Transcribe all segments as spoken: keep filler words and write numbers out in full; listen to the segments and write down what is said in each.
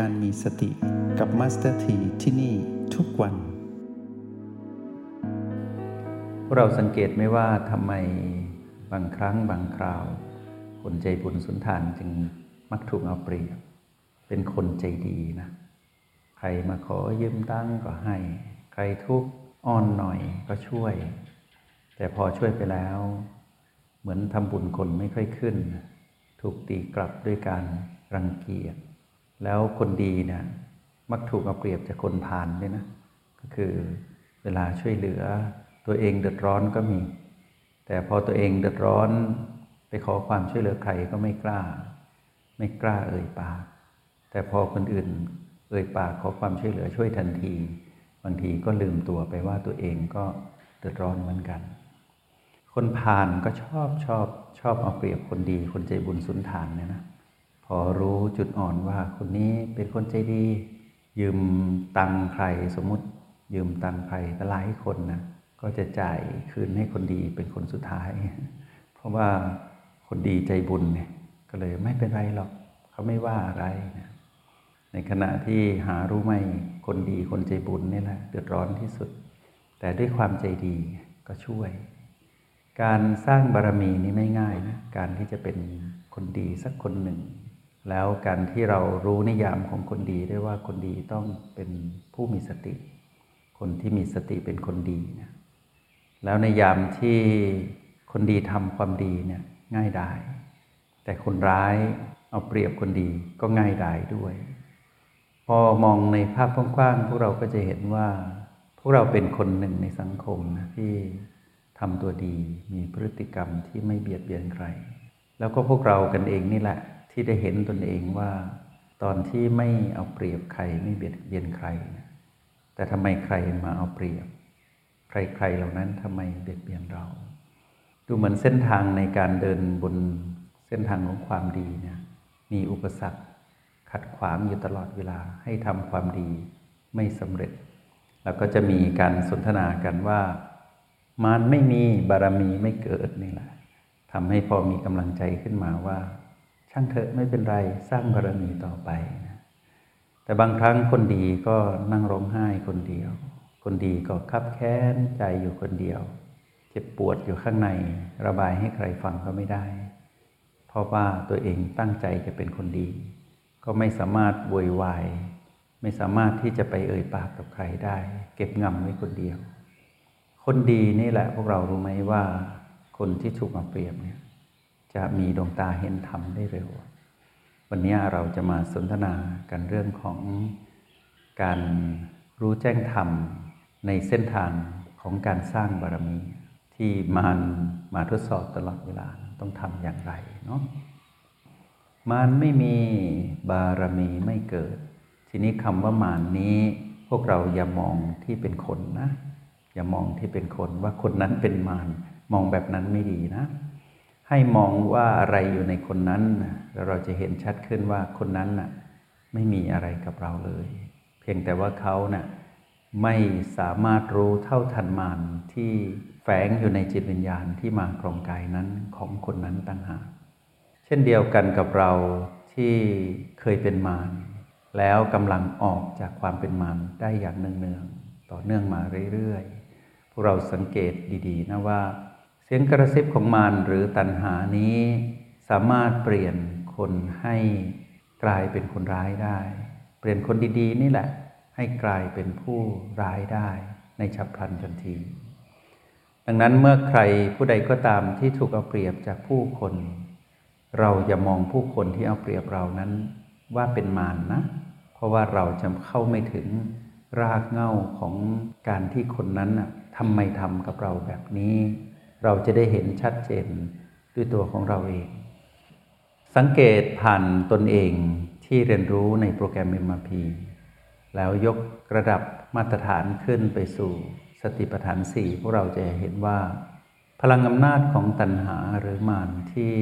การมีสติกับมาสเตอร์ทีที่นี่ทุกวันเราสังเกตไหมว่าทำไมบางครั้งบางคราวคนใจบุญสุนทานจึงมักถูกเอาเปรียบเป็นคนใจดีนะใครมาขอยืมตังก็ให้ใครทุกข์อ้อนหน่อยก็ช่วยแต่พอช่วยไปแล้วเหมือนทำบุญคนไม่ค่อยขึ้นถูกตีกลับด้วยการรังเกียจแล้วคนดีเนี่ยมักถูกเอาเปรียบจากคนพาลด้วยนะก็คือเวลาช่วยเหลือตัวเองเดือดร้อนก็มีแต่พอตัวเองเดือดร้อนไปขอความช่วยเหลือใครก็ไม่กล้าไม่กล้าเอ่ยปากแต่พอคนอื่นเอ่ยปากขอความช่วยเหลือช่วยทันทีบางทีก็ลืมตัวไปว่าตัวเองก็เดือดร้อนเหมือนกันคนพาลก็ชอบชอบชอบเอาเปรียบคนดีคนใจบุญสุนทานเนี่ยนะพอรู้จุดอ่อนว่าคนนี้เป็นคนใจดียืมตังค์ใครสมมุติยืมตังค์ใครแต่หลายคนนะก็จะจ่ายคืนให้คนดีเป็นคนสุดท้ายเพราะว่าคนดีใจบุญเนี่ยก็เลยไม่เป็นไรหรอกเขาไม่ว่าอะไรนะในขณะที่หารู้ไหมคนดีคนใจบุญนี่แหละเดือดร้อนที่สุดแต่ด้วยความใจดีก็ช่วยการสร้างบารมีนี่ไม่ง่ายนะการที่จะเป็นคนดีสักคนหนึ่งแล้วการที่เรารู้นิยามของคนดีได้ว่าคนดีต้องเป็นผู้มีสติคนที่มีสติเป็นคนดีนะแล้วในยามที่คนดีทำความดีเนี่ยง่ายดายแต่คนร้ายเอาเปรียบคนดีก็ง่ายดายด้วยพอมองในภาพกว้างๆพวกเราก็จะเห็นว่าพวกเราเป็นคนหนึ่งในสังคมนะที่ทำตัวดีมีพฤติกรรมที่ไม่เบียดเบียนใครแล้วก็พวกเรากันเองนี่แหละที่ได้เห็นตนเองว่าตอนที่ไม่เอาเปรียบใครไม่เบียดเบียนใครนะแต่ทำไมใครมาเอาเปรียบใครๆเหล่านั้นทำไมเบียดเบียนเราดูเหมือนเส้นทางในการเดินบนเส้นทางของความดีเนี่ยมีอุปสรรคขัดขวางอยู่ตลอดเวลาให้ทำความดีไม่สำเร็จแล้วก็จะมีการสนทนากันว่ามารไม่มีบารมีไม่เกิดนี่แหละทำให้พอมีกำลังใจขึ้นมาว่าช่างเถอะไม่เป็นไรสร้างบารมีต่อไปนะแต่บางครั้งคนดีก็นั่งร้องไห้คนเดียวคนดีก็คับแค้นใจอยู่คนเดียวเจ็บปวดอยู่ข้างในระบายให้ใครฟังก็ไม่ได้เพราะว่าตัวเองตั้งใจจะเป็นคนดีก็ไม่สามารถโวยวายไม่สามารถที่จะไปเอ่ยปากกับใครได้เก็บงำไว้คนเดียวคนดีนี่แหละพวกเรารู้ไหมว่าคนที่ถูกมาเปรียบเนี่ยจะมีดวงตาเห็นธรรมได้เร็ววันนี้เราจะมาสนทนากันเรื่องของการรู้แจ้งธรรมในเส้นทางของการสร้างบารมีที่มารมาทดสอบตลอดเวลาต้องทำอย่างไรเนาะมารไม่มีบารมีไม่เกิดทีนี้คำว่ามารนี้พวกเราอย่ามองที่เป็นคนนะอย่ามองที่เป็นคนว่าคนนั้นเป็นมารมองแบบนั้นไม่ดีนะให้มองว่าอะไรอยู่ในคนนั้นแล้วเราจะเห็นชัดขึ้นว่าคนนั้นน่ะไม่มีอะไรกับเราเลยเพียงแต่ว่าเขาน่ะไม่สามารถรู้เท่าทันมารที่แฝงอยู่ในจิตวิญญาณที่มาครองกายนั้นของคนนั้นต่างหากเช่นเดียวกันกับเราที่เคยเป็นมารแล้วกำลังออกจากความเป็นมารได้อย่างเนืองๆต่อเนื่องมาเรื่อยๆพวกเราสังเกตดีๆนะว่าเสียงกระซิบของมารหรือตัณหานี้สามารถเปลี่ยนคนให้กลายเป็นคนร้ายได้เปลี่ยนคนดีๆนี่แหละให้กลายเป็นผู้ร้ายได้ในฉับพลันทันทีดังนั้นเมื่อใครผู้ใดก็ตามที่ถูกเอาเปรียบจากผู้คนเราอย่ามองผู้คนที่เอาเปรียบเรานั้นว่าเป็นมารนะเพราะว่าเราจะเข้าไม่ถึงรากเหง้าของการที่คนนั้นน่ะทำไมทำกับเราแบบนี้เราจะได้เห็นชัดเจนด้วยตัวของเราเองสังเกตผ่านตนเองที่เรียนรู้ในโปรแกรม เอ็ม อาร์ พี แล้วยกระดับมาตรฐานขึ้นไปสู่สติปัฏฐานสี่พวกเราจะเห็นว่าพลังอำนาจของตัณหาหรือมารที่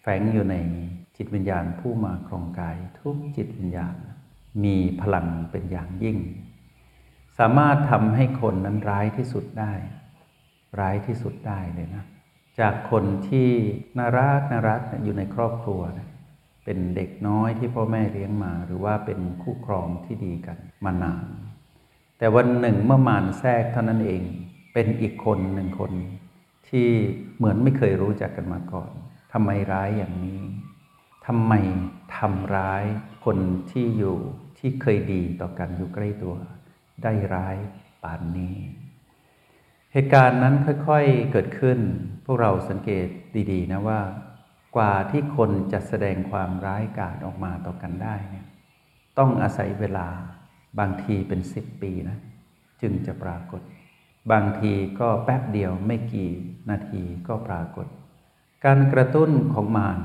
แฝงอยู่ในจิตวิญญาณผู้มาครองกายทุกจิตวิญญาณมีพลังเป็นอย่างยิ่งสามารถทำให้คนนั้นร้ายที่สุดได้ร้ายที่สุดได้เลยนะจากคนที่น่ารักน่ารักอยู่ในครอบครัว เป็นเด็กน้อยที่พ่อแม่เลี้ยงมาหรือว่าเป็นคู่ครองที่ดีกันมานานแต่วันหนึ่งเมื่อมารแทรกเท่านั้นเองเป็นอีกคนหนึ่งคนที่เหมือนไม่เคยรู้จักกันมาก่อนทำไมร้ายอย่างนี้ทำไมทำร้ายคนที่อยู่ที่เคยดีต่อกันอยู่ใกล้ตัวได้ร้ายป่านนี้เหตุการณ์นั้นค่อยๆเกิดขึ้นพวกเราสังเกตดีๆนะว่ากว่าที่คนจะแสดงความร้ายกาจออกมาต่อกันได้เนี่ยต้องอาศัยเวลาบางทีเป็นสิบปีนะจึงจะปรากฏบางทีก็แป๊บเดียวไม่กี่นาทีก็ปรากฏการกระตุ้นของมาร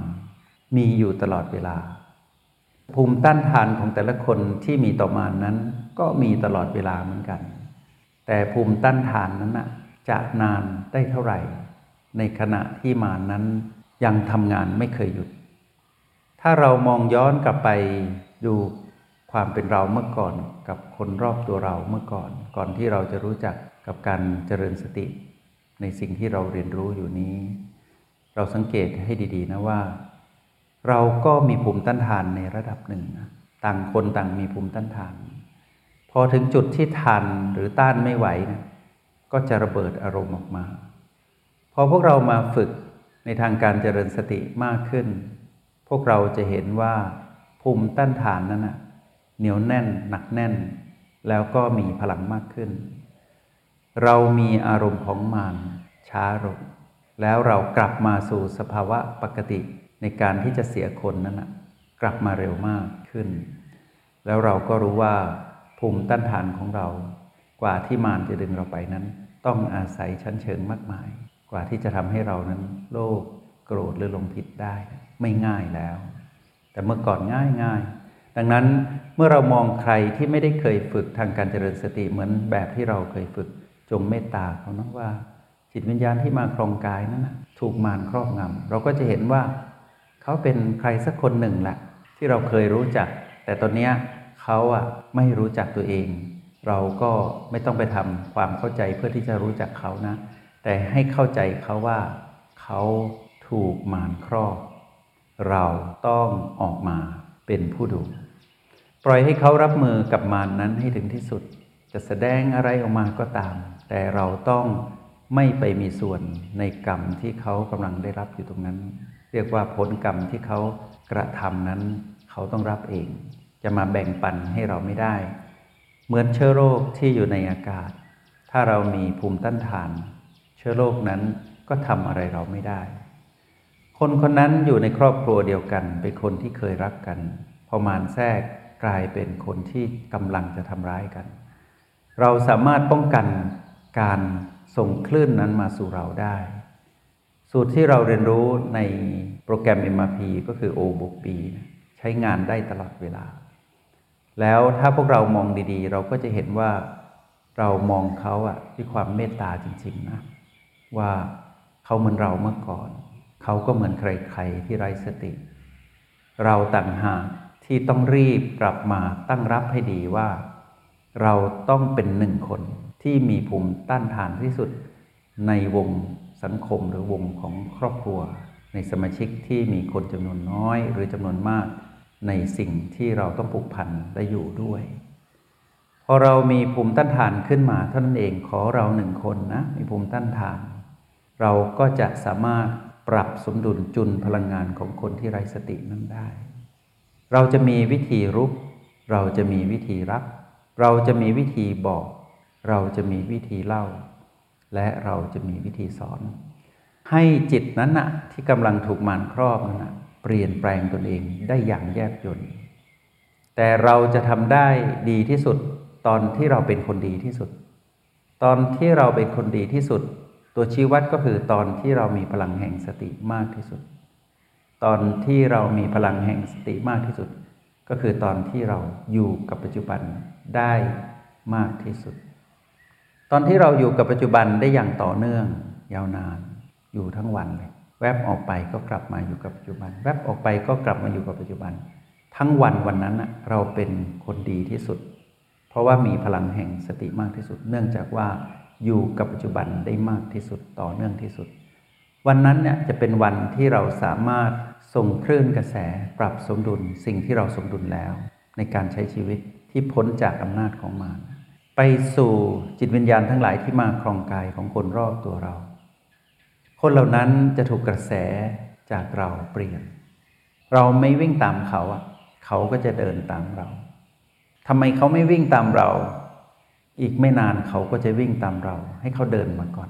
มีอยู่ตลอดเวลาภูมิต้านทานของแต่ละคนที่มีต่อมารนั้นก็มีตลอดเวลาเหมือนกันแต่ภูมิต้านทานนั้นนะจะนานได้เท่าไหร่ในขณะที่มารนั้นยังทำงานไม่เคยหยุดถ้าเรามองย้อนกลับไปดูความเป็นเราเมื่อก่อนกับคนรอบตัวเราเมื่อก่อนก่อนที่เราจะรู้จักกับการเจริญสติในสิ่งที่เราเรียนรู้อยู่นี้เราสังเกตให้ดีๆนะว่าเราก็มีภูมิต้านทานในระดับหนึ่งนะต่างคนต่างมีภูมิต้านทานพอถึงจุดที่ทันหรือต้านไม่ไหวนะก็จะระเบิดอารมณ์ออกมาพอพวกเรามาฝึกในทางการเจริญสติมากขึ้นพวกเราจะเห็นว่าภูมิต้านทานนั้นนะเหนียวแน่นหนักแน่นแล้วก็มีพลังมากขึ้นเรามีอารมณ์ของมารช้าลงแล้วเรากลับมาสู่สภาวะปกติในการที่จะเสียคนนั้นนะกลับมาเร็วมากขึ้นแล้วเราก็รู้ว่าภูมิต้านทานของเรากว่าที่มารจะดึงเราไปนั้นต้องอาศัยชั้นเชิงมากมายกว่าที่จะทำให้เรานั้นโลภโกรธหรือหลงผิดได้ไม่ง่ายแล้วแต่เมื่อก่อนง่ายง่ายดังนั้นเมื่อเรามองใครที่ไม่ได้เคยฝึกทางการเจริญสติเหมือนแบบที่เราเคยฝึกจงเมตตาเขานะว่าจิตวิญญาณที่มาครองกายนั้นนะถูกมารครอบงำเราก็จะเห็นว่าเขาเป็นใครสักคนหนึ่งแหละที่เราเคยรู้จักแต่ตอนนี้เขาอ่ะไม่รู้จักตัวเองเราก็ไม่ต้องไปทำความเข้าใจเพื่อที่จะรู้จักเขานะแต่ให้เข้าใจเขาว่าเขาถูกมารครอบเราต้องออกมาเป็นผู้ดูปล่อยให้เขารับมือกับมารนั้นให้ถึงที่สุดจะแสดงอะไรออกมาก็ตามแต่เราต้องไม่ไปมีส่วนในกรรมที่เขากำลังได้รับอยู่ตรงนั้นเรียกว่าผลกรรมที่เขากระทำนั้นเขาต้องรับเองจะมาแบ่งปันให้เราไม่ได้เหมือนเชื้อโรคที่อยู่ในอากาศถ้าเรามีภูมิต้านทานเชื้อโรคนั้นก็ทำอะไรเราไม่ได้คนคนนั้นอยู่ในครอบครัวเดียวกันเป็นคนที่เคยรักกันพอมารแทรกกลายเป็นคนที่กำลังจะทำร้ายกันเราสามารถป้องกันการส่งคลื่นนั้นมาสู่เราได้สูตรที่เราเรียนรู้ในโปรแกรม เอ็ม อาร์ พี ก็คือ โอ บี ใช้งานได้ตลอดเวลาแล้วถ้าพวกเรามองดีๆเราก็จะเห็นว่าเรามองเขาอะด้วยความเมตตาจริงๆนะว่าเขาเหมือนเราเมื่อก่อนเขาก็เหมือนใครๆที่ไร้สติเราต่างหากที่ต้องรีบกลับมาตั้งรับให้ดีว่าเราต้องเป็นหนึ่งคนที่มีภูมิต้านทานที่สุดในวงสังคมหรือวงของครอบครัวในสมาชิกที่มีคนจำนวนน้อยหรือจำนวนมากในสิ่งที่เราต้องผูกพันและอยู่ด้วยพอเรามีภูมิต้านทานขึ้นมาเท่านั้นเองขอเราหนึ่งคนนะมีภูมิต้านทานเราก็จะสามารถปรับสมดุลจุลพลังงานของคนที่ไร้สตินั้นได้เราจะมีวิธีรุกเราจะมีวิธีรับเราจะมีวิธีบอกเราจะมีวิธีเล่าและเราจะมีวิธีสอนให้จิตนั้นนะที่กำลังถูกมารครอบนั้นนะเปลี่ยนแปลงตนเองได้อย่างแยบยลแต่เราจะทำได้ดีที่สุดตอนที่เราเป็นคนดีที่สุดตอนที่เราเป็นคนดีที่สุดตัวชี้วัดก็คือตอนที่เรามีพลังแห่งสติมากที่สุดตอนที่เรามีพลังแห่งสติมากที่สุดก็คือตอนที่เราอยู่กับปัจจุบันได้มากที่สุดตอนที่เราอยู่กับปัจจุบันได้อย่างต่อเนื่องยาวนานอยู่ทั้งวันเลยแวบออกไปก็กลับมาอยู่กับปัจจุบันแวบออกไปก็กลับมาอยู่กับปัจจุบันทั้งวันวันนั้นเราเป็นคนดีที่สุดเพราะว่ามีพลังแห่งสติมากที่สุดเนื่องจากว่าอยู่กับปัจจุบันได้มากที่สุดต่อเนื่องที่สุดวันนั้นเนี่ยจะเป็นวันที่เราสามารถ ส่งคลื่นกระแสปรับสมดุลสิ่งที่เราสมดุลแล้วในการใช้ชีวิตที่พ้นจากอำนาจของมารไปสู่จิตวิญญาณทั้งหลายที่มาครองกายของคนรอบตัวเราคนเหล่านั้นจะถูกกระแสจากเราเปลี่ยนเราไม่วิ่งตามเขาอ่ะเขาก็จะเดินตามเราทำไมเขาไม่วิ่งตามเราอีกไม่นานเขาก็จะวิ่งตามเราให้เขาเดินมาก่อน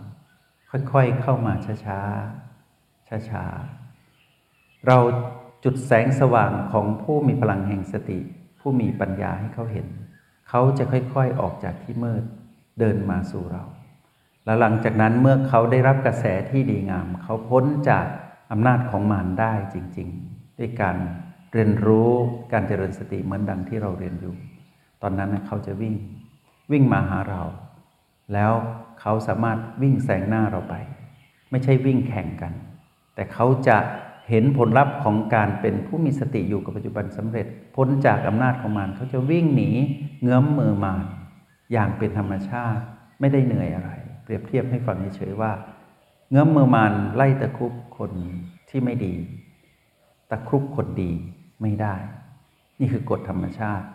ค่อยๆเข้ามาช้าๆช้าๆเราจุดแสงสว่างของผู้มีพลังแห่งสติผู้มีปัญญาให้เขาเห็นเขาจะค่อยๆออกจากที่มืดเดินมาสู่เราและหลังจากนั้นเมื่อเขาได้รับกระแสที่ดีงามเขาพ้นจากอำนาจของมารได้จริงๆด้วยการเรียนรู้การเจริญสติเหมือนดังที่เราเรียนอยู่ตอนนั้นเขาจะวิ่งวิ่งมาหาเราแล้วเขาสามารถวิ่งแซงหน้าเราไปไม่ใช่วิ่งแข่งกันแต่เขาจะเห็นผลลัพธ์ของการเป็นผู้มีสติอยู่กับปัจจุบันสำเร็จพ้นจากอำนาจของมารเขาจะวิ่งหนีเงื้อมมือมารอย่างเป็นธรรมชาติไม่ได้เหนื่อยอะไรเปรียบเทียบให้ฟังเฉยๆว่าเงื้อมมือมารไล่ตะครุบคนที่ไม่ดีตะครุบคนดีไม่ได้นี่คือกฎธรรมชาติ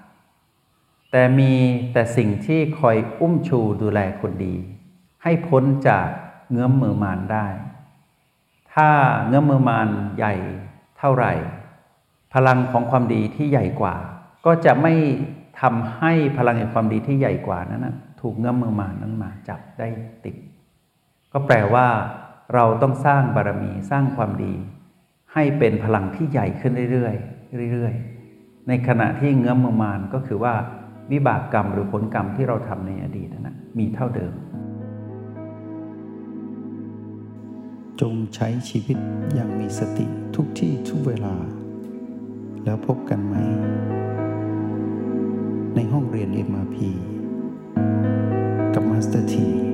แต่มีแต่สิ่งที่คอยอุ้มชูดูแลคนดีให้พ้นจากเงื้อมมือมารได้ถ้าเงื้อมมือมารใหญ่เท่าไหร่พลังของความดีที่ใหญ่กว่าก็จะไม่ทำให้พลังแห่งความดีที่ใหญ่กว่านั้นนะถูกเงื้อมมือมารนั้นมาจับได้ติดก็แปลว่าเราต้องสร้างบารมีสร้างความดีให้เป็นพลังที่ใหญ่ขึ้นเรื่อยๆเรื่อยๆในขณะที่เงื้อมมือมารก็คือว่าวิบากกรรมหรือผลกรรมที่เราทำในอดีตนั้นนะมีเท่าเดิมจงใช้ชีวิตอย่างมีสติทุกที่ทุกเวลาแล้วพบกันไหมในห้องเรียน เอ็ม อาร์ พี กับมาสเตอร์ ที